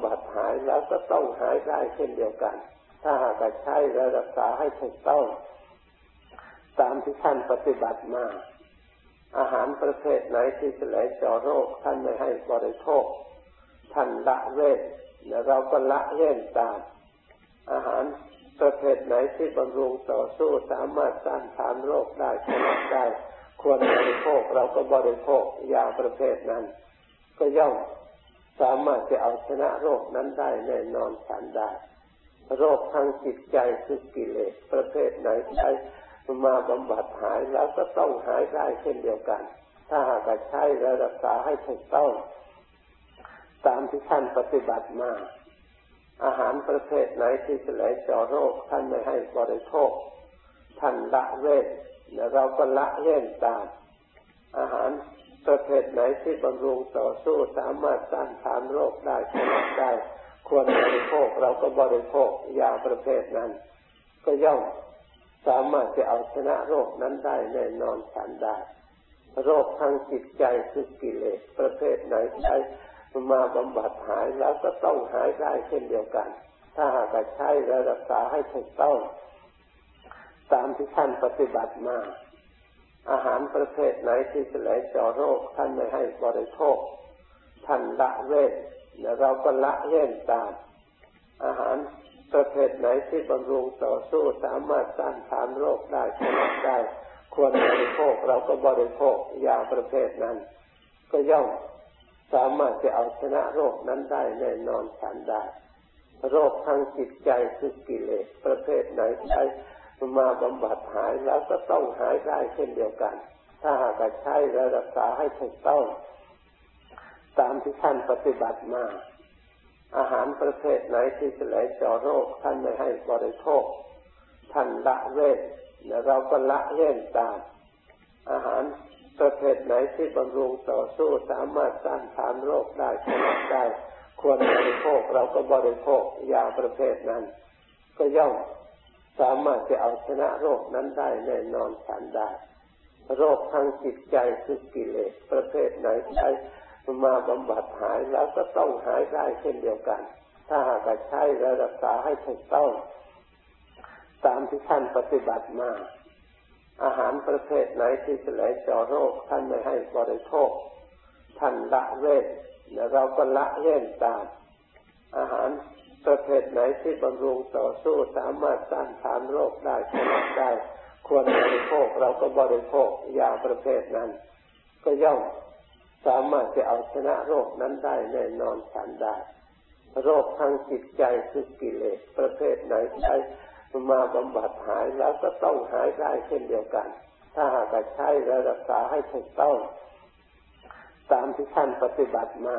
ำบัดหายแล้วก็ต้องหายได้เช่นเดียวกันถ้าหากใช้และรักษาให้ถูกต้องตามที่ท่านปฏิบัติมาอาหารประเภทไหนที่จะไหลเจาะโรคท่านไม่ให้บริโภคท่านละเว้นแล้วเราก็ละเว้นตามอาหารประเภทไหนที่บำรุงต่อสู้สามารถต้านทานโรคได้ชนะได้ควรบริโภคเราก็บริโภคยาประเภทนั้นก็ย่อมสามารถจะเอาชนะโรคนั้นได้แน่นอนทันได้โรคทางจิตใจคือกิเลสประเภทไหนใช้มาบำบัดหายแล้วก็ต้องหายได้เช่นเดียวกันถ้าหากใช้และรักษาให้ถูกต้องตามที่ท่านปฏิบัติมาอาหารประเภทไหนที่จะไหลเจาะโรคท่านไม่ให้บริโภคท่านละเว้นและเราก็ละเว้นตามอาหารประเภทไหนที่บำรุงต่อสู้สามารถต้านทานโรคได้ชนะได้ควรบริโภคเราก็บริโภคยาประเภทนั้นก็ย่อมสามารถจะเอาชนะโรคนั้นได้แน่นอนทันได้โรคทางจิตใจคือกิเลสประเภทไหนใช้มาบำบัดหายแล้วก็ต้องหายได้เช่นเดียวกันถ้าหากใช้และรักษาให้ถูกต้องตามที่ท่านปฏิบัติมาอาหารประเภทไหนที่จะไหลเจาะโรคท่านไม่ให้บริโภคท่านละเว้นและเราก็ละเว้นตามอาหารประเภทไหนที่บำรุงต่อสู้สามารถต้านทานโรคได้ชนะได้ควรบริโภคเราก็บริโภคยาประเภทนั้นก็ย่อมสามารถจะเอาชนะโรคนั้นได้แน่นอนทันได้โรคทางจิตใจคือกิเลสประเภทไหนใช้มาบำบัดหายแล้วก็ต้องหายได้เช่นเดียวกันถ้าหากใช้และรักษาให้ถูกต้องตามที่ท่านปฏิบัติมาอาหารประเภทไหนที่จะไหลเจาะโรคท่านไม่ให้บริโภคท่านละเว้นและเราก็ละเว้นตามอาหารประเภทไหนที่บำรุงต่อสู้สามารถต้านทานโรคได้ชนะได้ควรบริโภคเราก็บริโภคยาประเภทนั้นก็ย่อมสามารถจะเอาชนะโรคนั้นได้แน่นอนทันได้โรคทางจิตใจคือกิเลสประเภทไหนใช้มาบำบัดหายแล้วก็ต้องหายได้เช่นเดียวกันถ้าหากใช้และรักษาให้ถูกต้องตามที่ท่านปฏิบัติมาอาหารประเภทไหนที่จะไหลเจาะโรคท่านไม่ให้บริโภคท่านละเว้นและเราก็ละเว้นตามอาหารประเภทไหนที่บำรุงต่อสู้สามารถต้านทานโรคได้ชนะได้ควรบริโภคเราก็บริโภคยาประเภทนั้นก็ย่อมสามารถจะเอาชนะโรคนั้นได้แน่นอนทันได้โรคทางจิตใจคือกิเลสประเภทไหนใช้มาบำบัดหายแล้วก็ต้องหายได้เช่นเดียวกันถ้าหากใช้และรักษาให้ถูกต้องตามที่ท่านปฏิบัติมา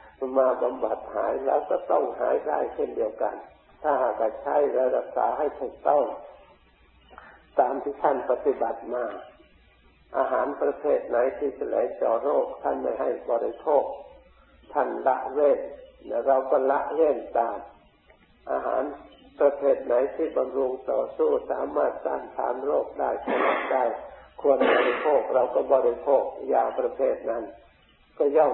มาบำบัดหายแล้วก็ต้องหายได้เช่นเดียวกันถ้าหากใช้และรักษาให้ถูกต้องตามที่ท่านปฏิบัติมาอาหารประเภทไหนที่จะไหลเจาะโรคท่านไม่ให้บริโภคท่านละเว้นและเราก็ละเว้นตามอาหารประเภทไหนที่บำรุงต่อสู้สามารถต้านทานโรคได้ชนะได้ควรบริโภคเราก็บริโภคยาประเภทนั้นก็ย่อม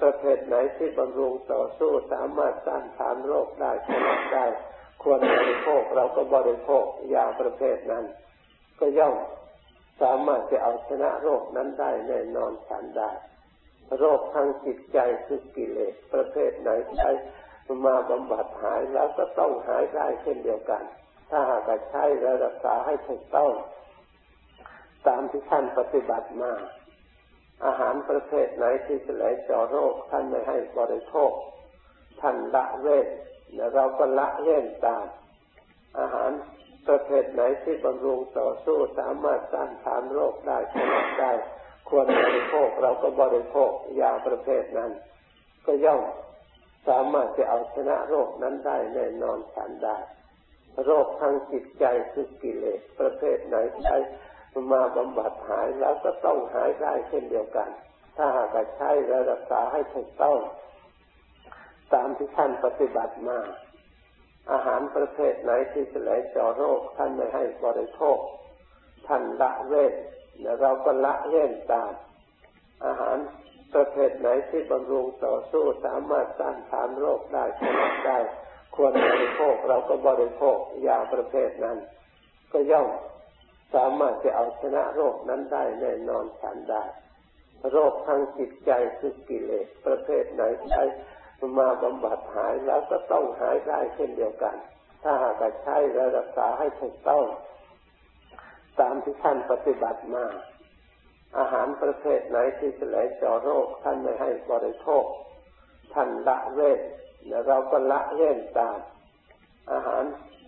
ประเภทไหนที่บำรุงต่อสู้สามารถต้านทานโรคได้ชนะได้ควรบริโภคเราก็บริโภคยาประเภทนั้นก็ย่อมสามารถจะเอาชนะโรคนั้นได้แน่นอนทันได้โรคทางจิตใจคือกิเลสประเภทไหนใช้มาบำบัดหายแล้วก็ต้องหายได้เช่นเดียวกัน ถ้าหากใช้และรักษาให้ถูกต้องตามที่ท่านปฏิบัติมาอาหารประเภทไหนที่จะไหลเจาะโรคท่านไม่ให้บริโภคท่านละเว้นและเราก็ละเว้นตามอาหารประเภทไหนที่บำรุงต่อสู้สามารถต้านทานโรคได้ผลได้ควรบริโภคเราก็บริโภคยาประเภทนั้นก็ย่อมสามารถจะเอาชนะโรคนั้นได้แน่นอนทันได้โรคทางจิตใจคือกิเลสประเภทไหนใช้มาบำบัดหายแล้วก็ต้องหายได้เช่นเดียวกันถ้าหากใช้และรักษาให้ถูกต้องตามที่ท่านปฏิบัติมาอาหารประเภทไหนที่จะไหลเจาะโรคท่านไม่ให้บริโภคท่านละเว้นและเราก็ละเว้นตามอาหารประเภทไหนที่บำรุงต่อสู้สามารถต้านทานโรคได้ผลได้ควรบริโภคเราก็บริโภคยาประเภทนั้นก็ย่อมสามารถจะเอาชนะโรคนั้นได้แน่นอนทันได้โรคทางจิตใจคือกิเลสประเภทไหนใช้มาบำบัดหายแล้วก็ต้องหายได้เช่นเดียวกันถ้าหากใช้และรักษาให้ถูกต้องตามที่ท่านปฏิบัติมาอาหารประเภทไหนที่จะไหลเจาะโรคท่านไม่ให้บริโภคท่านละเว้นและเราก็ละเว้นตามอาหาร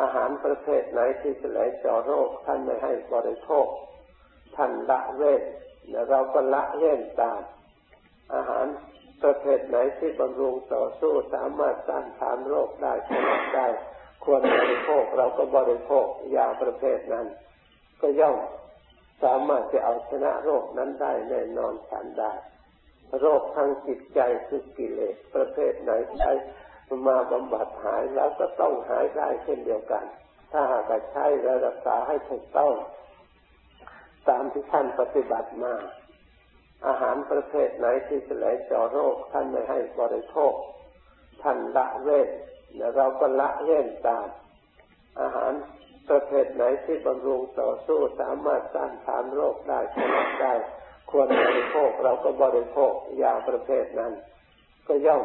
อาหารประเภทไหนที่จะไหลเจาะโรคท่านไม่ให้บริโภคท่านละเว้นและเราก็ละเว้นตามอาหารประเภทไหนที่บำรุงต่อสู้สามารถต้านทานโรคได้ผลได้ควรบริโภคเราก็บริโภคยาประเภทนั้นก็ย่อมสามารถจะเอาชนะโรคนั้นได้แน่นอนทันได้โรคทางจิตใจคือกิเลสประเภทไหนใช้มาบำบัดหายแล้วก็ต้องหายได้เช่นเดียวกันถ้าหากใช้และรักษาให้ถูกต้องตามที่ท่านปฏิบัติมาอาหารประเภทไหนที่จะไหลเจาะโรคท่านไม่ให้บริโภคท่านละเว้นและเราก็ละเว้นตามอาหารประเภทไหนที่บำรุงต่อสู้สามารถต้านทานโรคได้ผลได้ควรบริโภคเราก็บริโภคยาประเภทนั้นก็ย่อม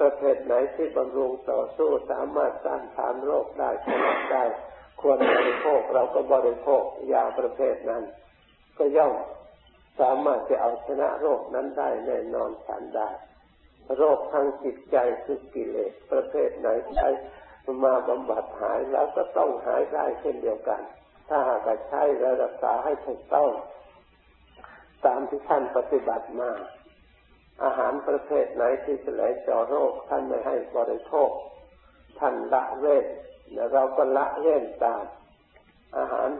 ประเภทไหนที่บำรุงต่อสู้สามารถต้านทานโรคได้ผลได้ควรบริโภคเราก็บริโภคยาประเภทนั้นก็ย่อมสามารถจะเอาชนะโรคนั้นได้แน่นอนทันได้โรคทางจิตใจคือกิเลสประเภทไหนใช้มาบำบัดหายแล้วก็ต้องหายได้เช่นเดียวกันถ้าหากใช้และรักษาให้ถูกต้องตามที่ท่านปฏิบัติมาอาหารประเภทไหนที่จะไหลเจาะโรคท่านไม่ให้บริโภคท่านละเว้นและเราก็ละเว้นตามอาหาร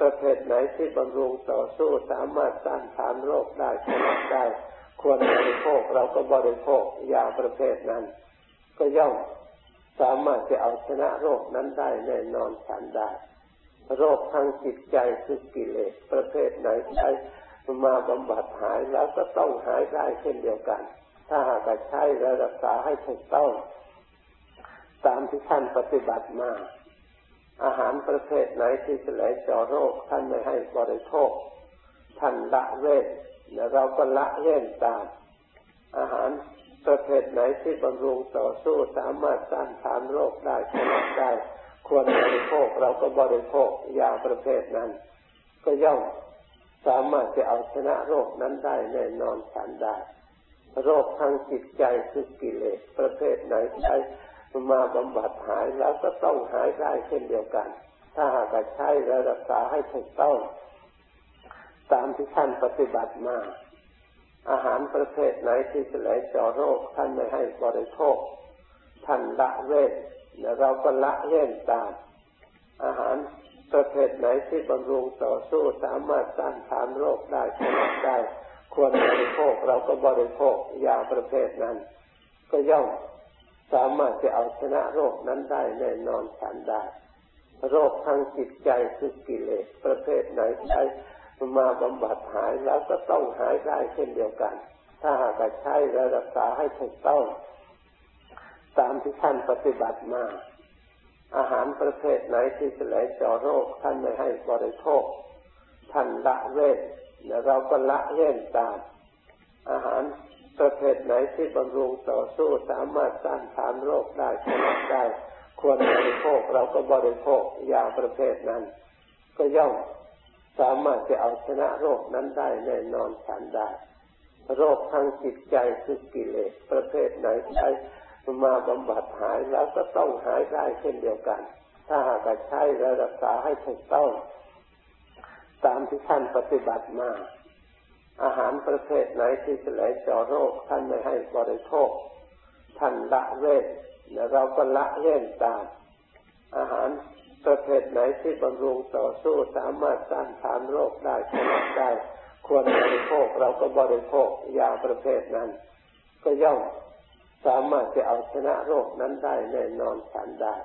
ประเภทไหนที่บำรุงต่อสู้สามารถต้านทานโรคได้ผลได้ควรบริโภคเราก็บริโภคยาประเภทนั้นก็ย่อมสามารถจะเอาชนะโรคนั้นได้แน่นอนทันได้โรคทางจิตใจคือกิเลสประเภทไหนใช้มาบำบัดหายแล้วก็ต้องหายได้เช่นเดียวกันถ้าหากใช้และรักษาให้ถูกต้องตามที่ท่านปฏิบัติมาอาหารประเภทไหนที่จะไหลเจาะโรคท่านไม่ให้บริโภคท่านละเว้นและเราก็ละเว้นตามอาหารประเภทไหนที่บำรุงต่อสู้สามารถต้านทานโรคได้ผลได้ควรบริโภคเราก็บริโภคยาประเภทนั้นก็ย่อมสามารถจะเอาชนะโรคนั้นได้แน่นอนทันได้โรคทางจิตใจคือกิเลสประเภทไหนใช้มาบำบัดหายแล้วก็ต้องหายได้เช่นเดียวกันถ้าหากใช้และรักษาให้ถูกต้อง ตามที่ท่านปฏิบัติมาอาหารประเภทไหนที่จะไหลเจาะโรคท่านไม่ให้บริโภคท่านละเว้นและเราก็ละเว้นตามอาหารประเภทไหนที่บำรุงต่อสู้สามารถต้านทานโรคได้ผลได้ควรบริโภคเราก็บริโภคยาประเภทนั้นก็ย่อมสามารถจะเอาชนะโรคนั้นได้แน่นอนทันได้โรคทางจิตใจคือกิเลสประเภทไหนใช้มาบำบัดหายแล้วก็ต้องหายได้เช่นเดียวกันถ้าหากใช้และรักษาให้ถูกต้องตามที่ท่านปฏิบัติมาอาหารประเภทไหนที่จะไหลเจาะโรคท่านไม่ให้บริโภคท่านละเว้นและเราก็ละเว้นตามอาหารประเภทไหนที่บำรุงต่อสู้สามารถต้านทานโรคได้ผลได้ควรบริโภคเราก็บริโภคยาประเภทนั้นก็ย่อมสามารถจะเอาชนะโรคนั้นได้แน่นอนทันได้โรคทางจิตใจคือกิเลสประเภทไหนใช้มาบำบัดหายแล้วก็ต้องหายได้เช่นเดียวกันถ้าหากใช้และรักษาให้ถูกต้องตามที่ท่านปฏิบัติมาอาหารประเภทไหนที่จะไหลเจาะโรคท่านไม่ให้บริโภคท่านละเว้นและเราก็ละเว้นตามอาหารประเภทไหนที่บำรุงต่อสู้สามารถต้านทานโรคได้ผลได้ควรบริโภคเราก็บริโภคยาประเภทนั้นก็ย่อมสามารถจะเอาชนะโรคนั้นได้แน่นอนทันได้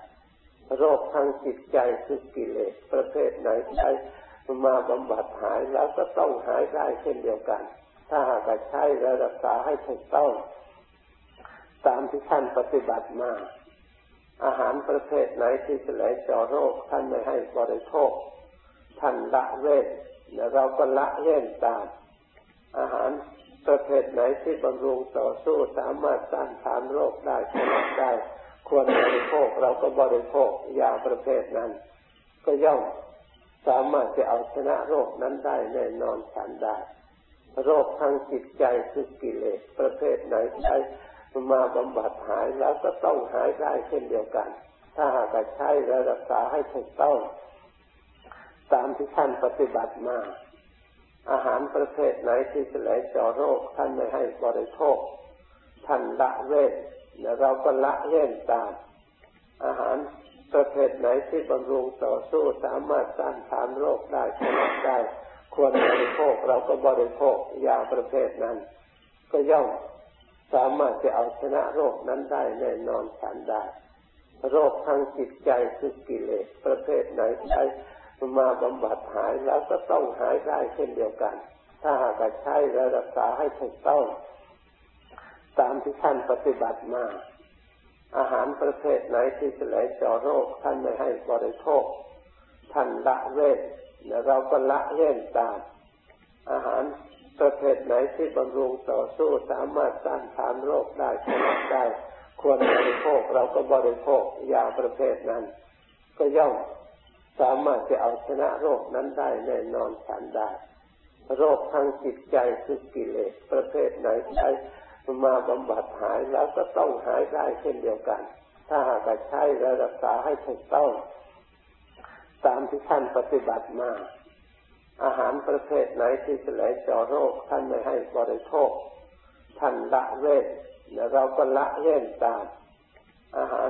โรคทางจิตใจคือกิเลสประเภทไหนใช้มาบำบัดหายแล้วก็ต้องหายได้เช่นเดียวกันถ้าหากใช้และรักษาให้ถูกต้องตามที่ท่านปฏิบัติมาอาหารประเภทไหนที่จะไหลเจาะโรคท่านไม่ให้บริโภคท่านละเว้นและเราก็ละเว้นตามอาหารประเภทไหนที่บำรุงต่อสู้สามารถต้านทานโรคได้ผลได้ควรบริโภคเราก็บริโภคยาประเภทนั้นก็ย่อมสามารถจะเอาชนะโรคนั้นได้แน่นอนทันได้โรคทางจิตใจคือกิเลสประเภทไหนใช้มาบำบัดหายแล้วก็ต้องหายได้เช่นเดียวกันถ้าหากใช้และรักษาให้ถูกต้องตามที่ท่านปฏิบัติมาอาหารประเภทไหนที่จะไหลเจาะโรคท่านไม่ให้บริโภคท่านละเว้นและเราก็ละเว้นตามอาหารประเภทไหนที่บำรุงต่อสู้สามารถต้านทานโรคได้ผลได้ควรบริโภคเราก็บริโภคยาประเภทนั้นก็ย่อมสามารถจะเอาชนะโรคนั้นได้แน่นอนทันได้โรคทางจิตใจคือกิเลสประเภทไหนใช้มาบำบัดหายแล้วก็ต้องหายได้เช่นเดียวกันถ้าหากใช้และรักษาให้ถูกต้องตามที่ท่านปฏิบัติมาอาหารประเภทไหนที่จะไหลเจาะโรคท่านไม่ให้บริโภคท่านละเว้นและเราก็ละเว้นตามอาหารประเภทไหนที่บำรุงต่อสู้สามารถต้านทานโรคได้ผลได้ควรบริโภคเราก็บริโภคยาประเภทนั้นก็ย่อมสามารถจะเอาชนะโรคนั้นได้แน่นอนทันได้โรคทางจิตใจคือกิเลสประเภทไหนใช้มาบำบัดหายแล้วก็ต้องหายได้เช่นเดียวกันถ้าหากใช้และรักษาให้ถูกต้องตามที่ท่านปฏิบัติมาอาหารประเภทไหนที่จะไหลเจาะโรคท่านไม่ให้บริโภคท่านละเว้นและเราก็ละเว้นตามอาหาร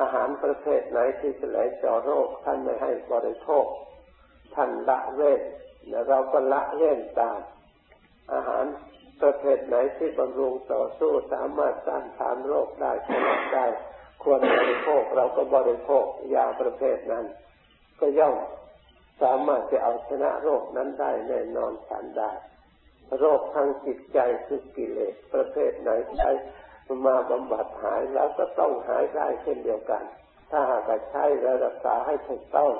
อาหารประเภทไหนที่จะไหลเจาะโรคท่านไม่ให้บริโภคท่านละเว้นและเราก็ละเว้นตามอาหารประเภทไหนที่บำรุงต่อสู้สามารถต้านทานโรคได้ผลได้ควรบริโภคเราก็บริโภคยาประเภทนั้นก็ย่อมสามารถจะเอาชนะโรคนั้นได้แน่นอนทันได้โรคทางจิตใจคือกิเลสประเภทไหนใช้มาบำบัดหายแล้วก็ต้องหายได้เช่นเดียวกันถ้าหากใช้และรักษาให้ถูกต้อง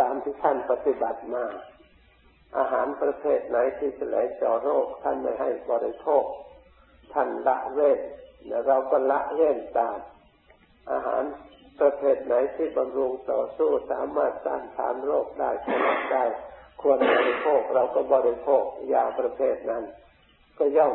ตามที่ท่านปฏิบัติมา อาหารประเภทไหนที่จะไหลเจาะโรคท่านไม่ให้บริโภคท่านละเว้นและเราก็ละเว้นตามอาหารประเภทไหนที่บำรุงต่อสู้สามารถต้านทานโรคได้ชนะได้ควรบริโภคเราก็บริโภคยาประเภทนั้นก็ย่อม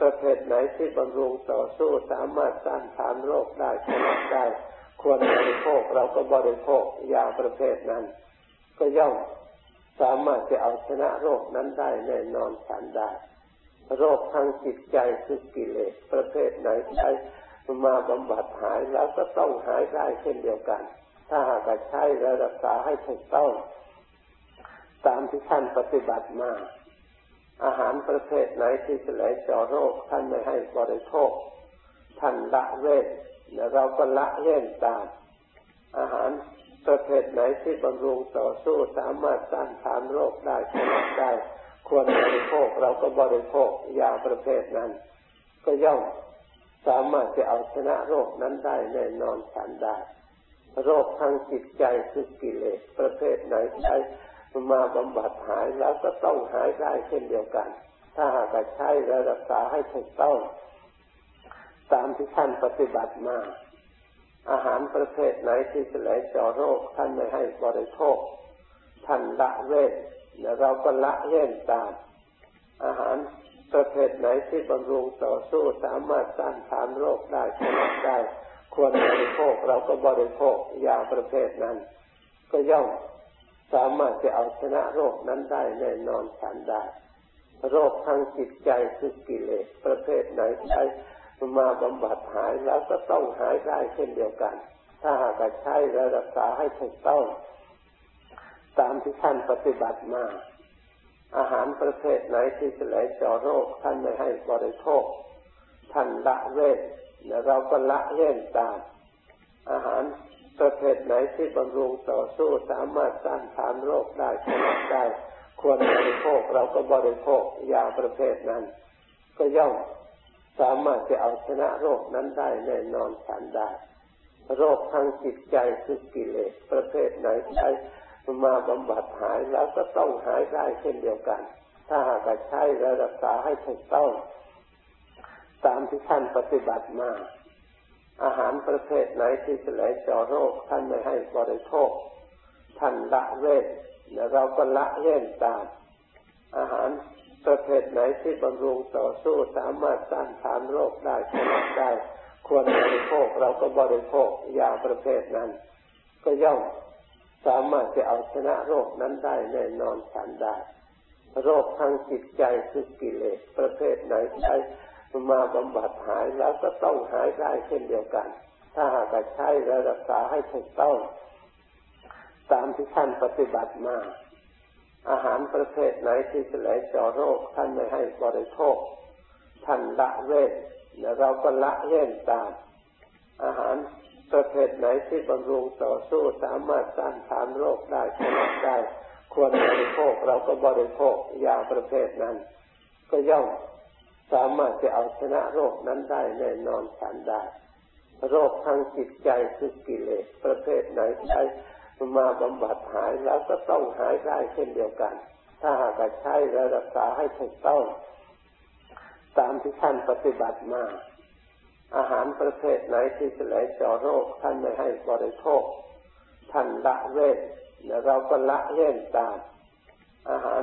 ประเภทไหนที่บำรุงต่อสู้สามารถต้านทานโรคได้ชนะได้ควรบริโภคเราก็บริโภคยาประเภทนั้นก็ย่อมสามารถจะเอาชนะโรคนั้นได้แน่นอนทันได้โรคทางจิตใจคือกิเลสประเภทไหนใช้มาบำบัดหายแล้วก็ต้องหายได้เช่นเดียวกันถ้าหากใช้และรักษาให้ถูกต้องตามที่ท่านปฏิบัติมาอาหารประเภทไหนที่จะไหลเจาะโรคท่านไม่ให้บริโภคท่านละเว้นและเราก็ละเว้นตามอาหารประเภทไหนที่บำรุงต่อสู้สามารถต้านทานโรคได้ชนะได้ควรบริโภคเราก็บริโภคยาประเภทนั้นก็ย่อมสามารถจะเอาชนะโรคนั้นได้แน่นอนทันได้โรคทางจิตใจคือกิเลสประเภทไหนใช้มาบำบัดหายแล้วก็ต้องหายได้เช่นเดียวกันถ้าหากใช้และรักษาให้ถูกต้องตามที่ท่านปฏิบัติมาอาหารประเภทไหนที่จะไหลเจาะโรคท่านไม่ให้บริโภคท่านละเว้นและเราก็ละเว้นตามอาหารประเภทไหนที่บำรุงต่อสู้สามารถต้านทานโรคได้ชนะได้ควรบริโภคเราก็บริโภคยาประเภทนั้นก็ย่อมสามารถจะเอาชนะโรคนั้นได้แน่นอนทันได้โรคทางจิตใจคือกิเลสประเภทไหนใช้มาบำบัดหายแล้วก็ต้องหายได้เช่นเดียวกันถ้าหากใช้และรักษาให้ถูกต้องตามที่ท่านปฏิบัติมาอาหารประเภทไหนที่จะไหลเจาะโรคท่านไม่ให้บริโภคท่านละเว้นและเราก็ละเว้นตามอาหารประเภทไหนที่บำรุงต่อสู้สามารถต้านทานโรคได้ชนะได้ควรบริโภคเราก็บริโภคยาประเภทนั้นก็ย่อมสามารถจะเอาชนะโรคนั้นได้แน่นอนทันได้โรคทางจิตใจคือกิเลสประเภทไหนใช้มาบำบัดหายแล้วก็ต้องหายได้เช่นเดียวกันถ้าหากใช้และรักษาให้ถูกต้องตามที่ท่านปฏิบัติมาอาหารประเภทไหนที่จะไหลเจาะโรคท่านไม่ให้บริโภคท่านละเว้นและเราก็ละเว้นตามอาหารประเภทไหนที่บำรุงต่อสู้สามารถต้านทานโรคได้ชนะได้ควรบริโภคเราก็บริโภคยาประเภทนั้นก็ย่อมสามารถจะเอาชนะโรคนั้นได้แน่นอนทันได้โรคทางจิตใจคือกิเลสประเภทไหนใช้มาบำบัดหายแล้วก็ต้องหายได้เช่นเดียวกันถ้าหากใช้และรักษาให้ถูกต้องตามที่ท่านปฏิบัติมาอาหารประเภทไหนที่จะไหลเจาะโรคท่านไม่ให้บริโภคท่านละเว้นและเราก็ละเว้นตามอาหารประเภทไหนที่บำรุงต่อสู้สามารถต้านทานโรคได้ชนะได้ควรบริโภคเราก็บริโภคยาประเภทนั้นก็ย่อมสามารถจะเอาชนะโรคนั้นได้แน่นอนทันได้โรคทางจิตใจคือกิเลสประเภทไหนใช้มาบำบัดหายแล้วก็ต้องหายได้เช่นเดียวกันถ้าหากใช้และรักษาให้ถูกต้องตามที่ท่านปฏิบัติมาอาหารประเภทไหนที่จะไหลเจาะโรคท่านไม่ให้บริโภคท่านละเว้นและเราก็ละเว้นตามอาหาร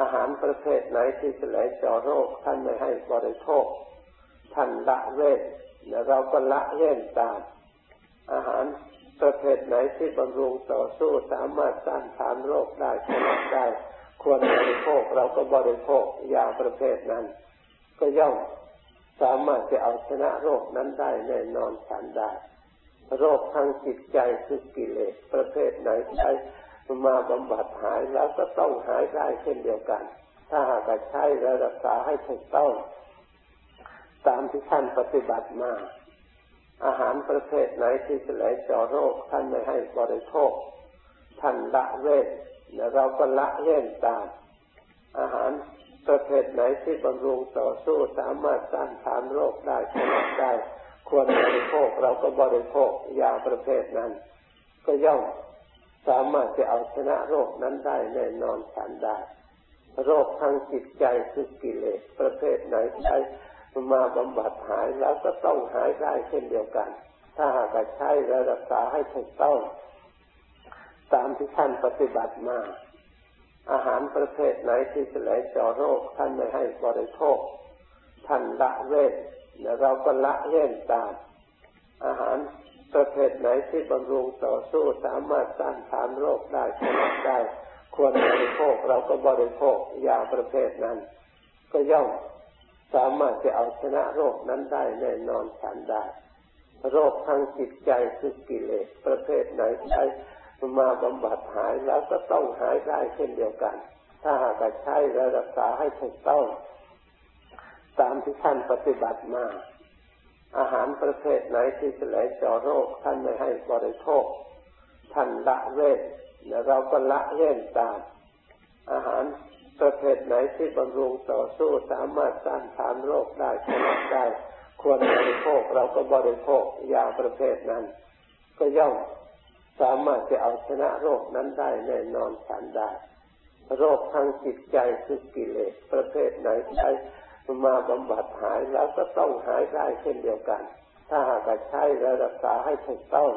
อาหารประเภทไหนที่จะไหลเจาะโรคท่านไม่ให้บริโภค ท่านละเว้นแล้วเราก็ละเว้นตามอาหารประเภทไหนที่บำรุงต่อสู้สามารถต้านทานโรคได้ผลได้ควรบริโภคเราก็บริโภคยาประเภทนั้นก็ย่อมสามารถจะเอาชนะโรคนั้นได้แน่นอนทันได้โรคทางจิตใจคือกิเลสประเภทไหนใช้มาบำบัดหายแล้วก็ต้องหายได้เช่นเดียวกันถ้าหากใช้และรักษาให้ถูกต้องตามที่ท่านปฏิบัติมาอาหารประเภทไหนที่จะไหลเจาะโรคท่านไม่ให้บริโภคท่านละเว้นและเราก็ละเว้นตามอาหารประเภทไหนที่บำรุงต่อสู้สามารถต้านทานโรคได้ผลได้ควรบริโภคเราก็บริโภคยาประเภทนั้นก็ย่อมสามารถจะเอาชนะโรคนั้นได้แน่นอนทันได้โรคทางจิตใจคือกิเลสประเภทไหนใช้มาบำบัดหายแล้วก็ต้องหายได้เช่นเดียวกันถ้าหากใช้และรักษาให้ถูกต้องตามที่ท่านปฏิบัติมาอาหารประเภทไหนที่จะไหลเจาะโรคท่านไม่ให้บริโภคท่านละเว้นและเราก็ละเว้นตามอาหารประเภทไหนที่บำรุงต่อสู้สามารถต้านทานโรคได้ผลได้ควรบริโภคเราก็บริโภคยาประเภทนั้นก็ย่อมสามารถจะเอาชนะโรคนั้นได้แน่นอนทันได้โรคทางจิตใจคือกิเลสประเภทไหนใช้มาบำบัดหายแล้วก็ต้องหายได้เช่นเดียวกันถ้าหากใช้และรักษาให้ถูกต้องตามที่ท่านปฏิบัติมาอาหารประเภทไหนที่จะไหลเจาะโรคท่านไม่ให้บริโภคท่านละเว้นและเราก็ละเว้นตามอาหารประเภทไหนที่บำรุงต่อสู้สามารถต้านทานโรคได้ผลได้ควรบริโภคเราก็บริโภคยาประเภทนั้นก็ย่อมสามารถจะเอาชนะโรคนั้นได้แน่นอนทันได้โรคทางจิตใจคือกิเลสประเภทไหนใช้มาบำบัดหายแล้วก็ต้องหายได้เช่นเดียวกันถ้าหากใช้และรักษาให้ถูกต้อง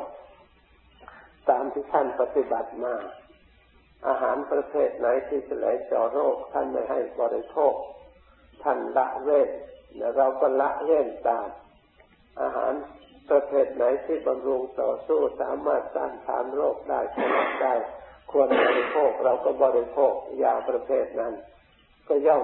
ตามที่ท่านปฏิบัติมาอาหารประเภทไหนที่จะไหลเจาะโรคท่านไม่ให้บริโภคท่านละเว้นและเราก็ละเว้นตามอาหารประเภทไหนที่บำรุงต่อสู้สามารถต้านทานโรคได้ผลได้ควรบริโภคเราก็บริโภคยาประเภทนั้นก็ย่อม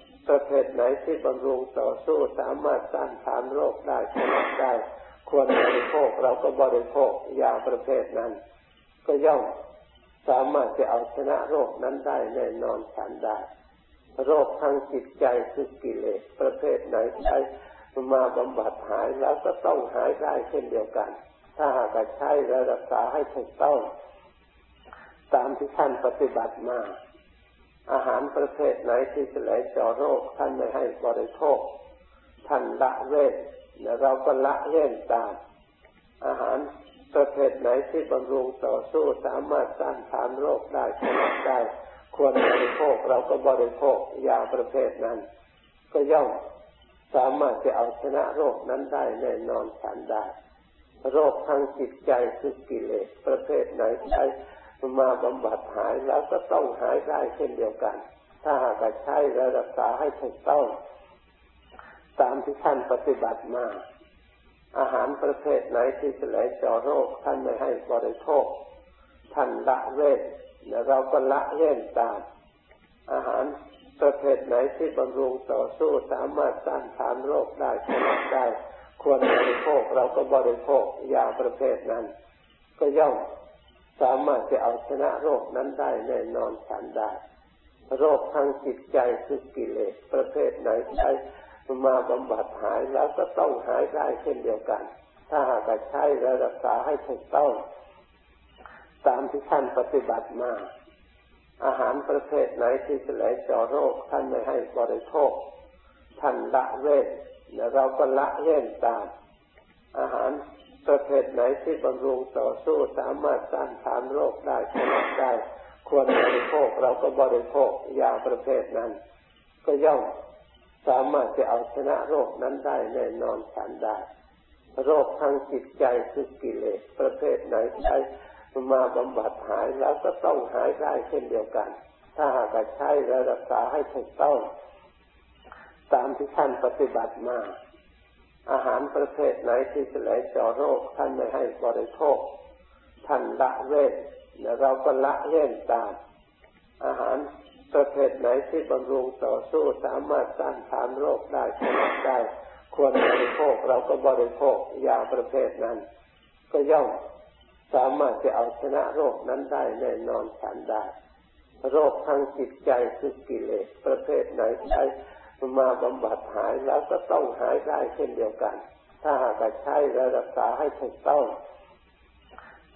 ประเภทไหนที่บำรุงต่อสู้สามารถต้านทานโรคได้ผลได้ควรบริโภคเราก็บริโภคยาประเภทนั้นก็ย่อมสามารถจะเอาชนะโรคนั้นได้แน่นอนทันได้โรคทางจิตใจคือกิเลสประเภทไหนใช้มาบำบัดหายแล้วก็ต้องหายได้เช่นเดียวกันถ้าหากใช้และรักษาให้ถูกต้องตามที่ท่านปฏิบัติมาอาหารประเภทไหนที่จะไหลเจาะโรคท่านไม่ให้บริโภคท่านละเว้นและเราก็ละเว้นตามอาหารประเภทไหนที่บำรุงต่อสู้สามารถต้านทานโรคได้ผลได้ควรบริโภคเราก็บริโภคยาประเภทนั้นก็ย่อมสามารถจะเอาชนะโรคนั้นได้แน่นอนทันได้โรคทางจิตใจคือกิเลสประเภทไหนใช้มาบำบัดหายแล้วก็ต้องหายได้เช่นเดียวกันถ้าหากใช้และรักษาให้ถูกต้องตามที่ท่านปฏิบัติมาอาหารประเภทไหนที่จะไหลเจาะโรคท่านไม่ให้บริโภคท่านละเว้นและเราก็ละเว้นตามอาหารประเภทไหนที่บำรุงต่อสู้สามารถต้านทานโรคได้ผลได้ควรบริโภคเราก็บริโภคยาประเภทนั้นก็ย่อมสามารถจะเอาชนะโรคนั้นได้แน่นอนทันได้โรคทางจิตใจคือกิเลสประเภทไหนใช้มาบำบัดหายแล้วก็ต้องหายได้เช่นเดียวกันถ้าหากใช้และรักษาให้ถูกต้องตามที่ท่านปฏิบัติมาอาหารประเภทไหนที่จะไหลเจาะโรคท่านไม่ให้บริโภคท่านละเว้นและเราก็ละเว้นตามอาหาร ประเภทไหนที่บำรุงต่อสู้สามารถต้านทานโรคได้ชนะได้ควรบริโภคเราก็บริโภคยาประเภทนั้นก็ย่อมสามารถจะเอาชนะโรคนั้นได้แน่นอนทันได้โรคทางจิตใจคือกิเลสประเภทไหนใช้มาบำบัดหายแล้วก็ต้องหายได้เช่นเดียวกันถ้าหากใช้รักษาให้ถูกต้องตามที่ท่านปฏิบัติมาอาหารประเภทไหนที่จะไหลเจาะโรคท่านไม่ให้บริโภคท่านละเว้นและเราก็ละเว้นตามอาหารประเภทไหนที่บำรุงต่อสู้สามารถต้านทานโรคได้ชนะได้ควรบริโภคเราก็บริโภคยาประเภทนั้นก็ย่อมสามารถจะเอาชนะโรคนั้นได้แน่นอนทันได้โรคทางจิตใจคือกิเลสประเภทไหนใช้มาบำบัดหายแล้วก็ต้องหายได้เช่นเดียวกันถ้าหากใช้รักษาให้ถูกต้อง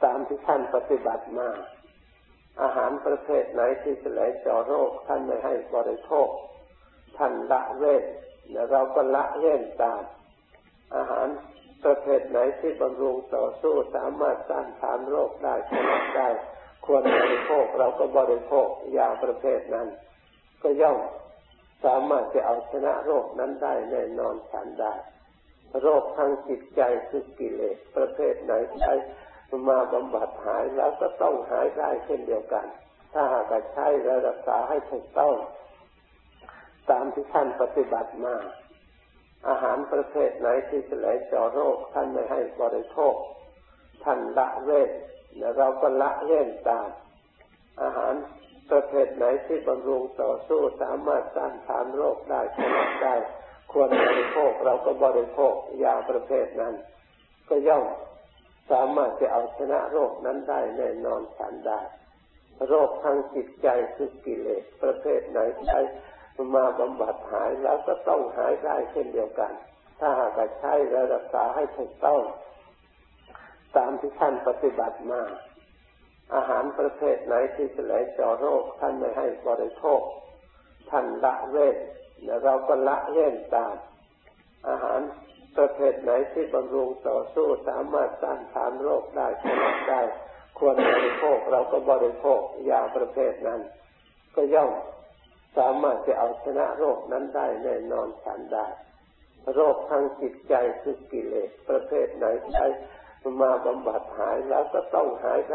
ตามที่ท่านปฏิบัติมาอาหารประเภทไหนที่จะไหลเจาะโรคท่านไม่ให้บริโภคท่านละเว้นและเราก็ละเว้นตามอาหารประเภทไหนที่บำรุงต่อสู้สามารถต้านทานโรคได้ชนะได้ควรบริโภคเราก็บริโภคยาประเภทนั้นก็ย่อมสามารถจะเอาชนะโรคนั้นได้แน่นอนทันได้โรคทางจิตใจคือกิเลสประเภทไหนใช้มาบำบัดหายแล้วก็ต้องหายได้เช่นเดียวกันถ้าหากใช้รักษาให้ถูกต้องตามที่ท่านปฏิบัติมาอาหารประเภทไหนที่จะไหลเจาะโรคท่านไม่ให้บริโภคท่านละเว้นและเราก็ละเว้นตามอาหารประเภทไหนที่บำรุงต่อสู้สามารถต้านทานโรคได้ชนะได้ควรบริโภคเราก็บริโภคยาประเภทนั้นก็ย่อมสามารถจะเอาชนะโรคนั้นได้แน่นอนทันได้โรคทางจิตใจคือกิเลสประเภทไหนใช้มาบำบัดหายแล้วก็ต้องหายได้เช่นเดียวกันถ้าหากใช้รักษาให้ถูกต้องตามที่ท่านปฏิบัติมาอาหารประเภทไหนที่จะไหลเจาะโรคท่านไม่ให้บริโภคท่านละเว้นและเราก็ละเว้นตามอาหารประเภทไหนที่บำรุงต่อสู้สามารถต้านทานโรคได้ชนะได้ควรบริโภคเราก็บริโภคยาประเภทนั้นก็ย่อมสามารถจะเอาชนะโรคนั้นได้แน่นอนทันได้โรคทางจิตใจคือกิเลสประเภทไหนใช้มาบำบัดหายแล้วก็ต้องหาย